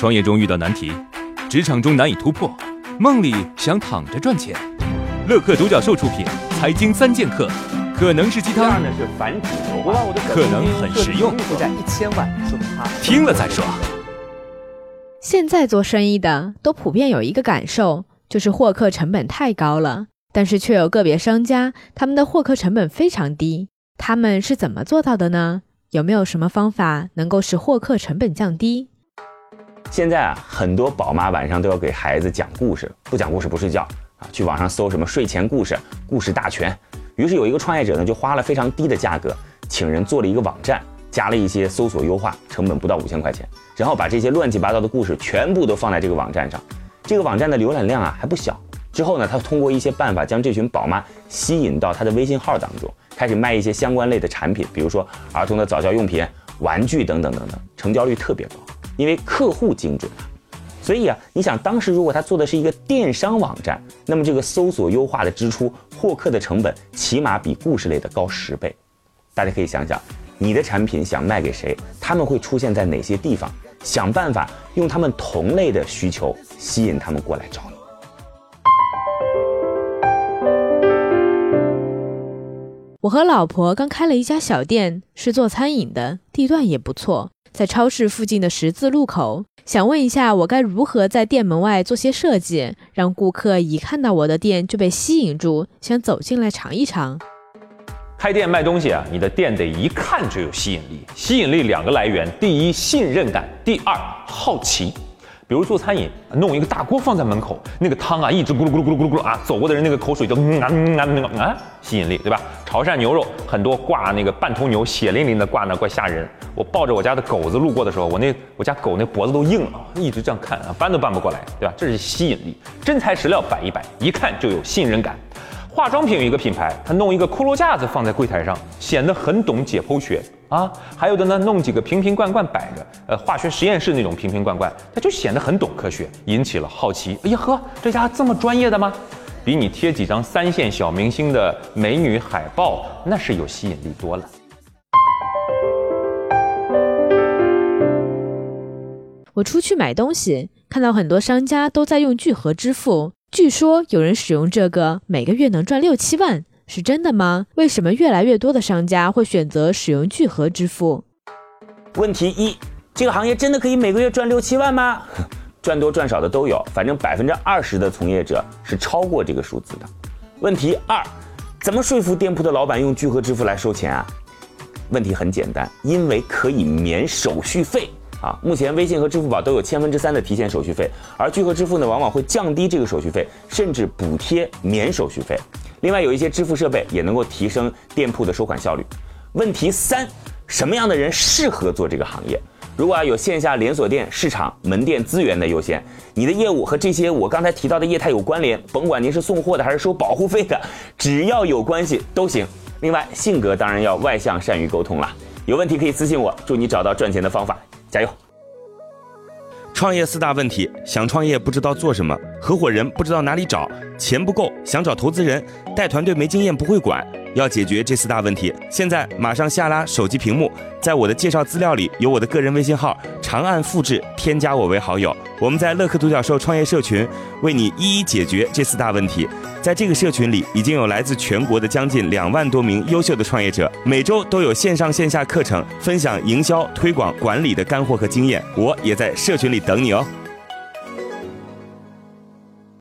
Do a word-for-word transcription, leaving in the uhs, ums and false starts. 创业中遇到难题，职场中难以突破，梦里想躺着赚钱。乐客独角兽出品《财经三剑客》，可能是鸡汤，可能很实用，听了再说。现在做生意的都普遍有一个感受，就是获客成本太高了，但是却有个别商家，他们的获客成本非常低。他们是怎么做到的呢？有没有什么方法能够使获客成本降低？现在啊，很多宝妈晚上都要给孩子讲故事，不讲故事不睡觉啊，去网上搜什么睡前故事、故事大全。于是有一个创业者呢，就花了非常低的价格，请人做了一个网站，加了一些搜索优化，成本不到五千块钱，然后把这些乱七八糟的故事全部都放在这个网站上。这个网站的浏览量啊还不小。之后呢，他通过一些办法将这群宝妈吸引到他的微信号当中，开始卖一些相关类的产品，比如说儿童的早教用品、玩具等等等等，成交率特别高，因为客户精准。所以啊，你想当时如果他做的是一个电商网站，那么这个搜索优化的支出、获客的成本起码比故事类的高十倍。大家可以想想，你的产品想卖给谁，他们会出现在哪些地方，想办法用他们同类的需求吸引他们过来找你。我和老婆刚开了一家小店，是做餐饮的，地段也不错，在超市附近的十字路口。想问一下，我该如何在店门外做些设计，让顾客一看到我的店就被吸引住，想走进来尝一尝。开店卖东西啊，你的店得一看就有吸引力。吸引力两个来源，第一信任感，第二好奇。比如做餐饮，弄一个大锅放在门口，那个汤啊一直咕噜咕噜咕噜咕噜咕噜啊，走过的人那个口水就嗯啊嗯啊嗯啊，吸引力，对吧？潮汕牛肉很多挂那个半头牛，血淋淋的挂那怪吓人。我抱着我家的狗子路过的时候，我那我家狗那脖子都硬了，一直这样看啊，搬都搬不过来，对吧？这是吸引力。真材实料摆一摆，一看就有信任感。化妆品有一个品牌，他弄一个骷髅架子放在柜台上，显得很懂解剖学啊。还有的呢，弄几个瓶瓶罐罐摆着，呃，化学实验室那种瓶瓶罐罐，他就显得很懂科学，引起了好奇。哎呀呵，这家这么专业的吗？比你贴几张三线小明星的美女海报，那是有吸引力多了。我出去买东西，看到很多商家都在用聚合支付。据说有人使用这个，每个月能赚六七万，是真的吗？为什么越来越多的商家会选择使用聚合支付？问题一，这个行业真的可以每个月赚六七万吗？赚多赚少的都有，反正百分之二十的从业者是超过这个数字的。问题二，怎么说服店铺的老板用聚合支付来收钱啊？问题很简单，因为可以免手续费。啊，目前微信和支付宝都有千分之三的提现手续费，而聚合支付呢，往往会降低这个手续费，甚至补贴免手续费。另外，有一些支付设备也能够提升店铺的收款效率。问题三，什么样的人适合做这个行业？如果啊有线下连锁店、市场、门店资源的优先，你的业务和这些我刚才提到的业态有关联，甭管您是送货的还是收保护费的，只要有关系都行。另外，性格当然要外向，善于沟通了。有问题可以私信我，祝你找到赚钱的方法。加油！创业四大问题：想创业不知道做什么，合伙人不知道哪里找，钱不够想找投资人，带团队没经验不会管。要解决这四大问题，现在马上下拉手机屏幕，在我的介绍资料里有我的个人微信号，长按复制，添加我为好友。我们在乐客独角兽创业社群为你一一解决这四大问题。在这个社群里，已经有来自全国的将近两万多名优秀的创业者，每周都有线上线下课程分享营销、推广、管理的干货和经验。我也在社群里等你哦。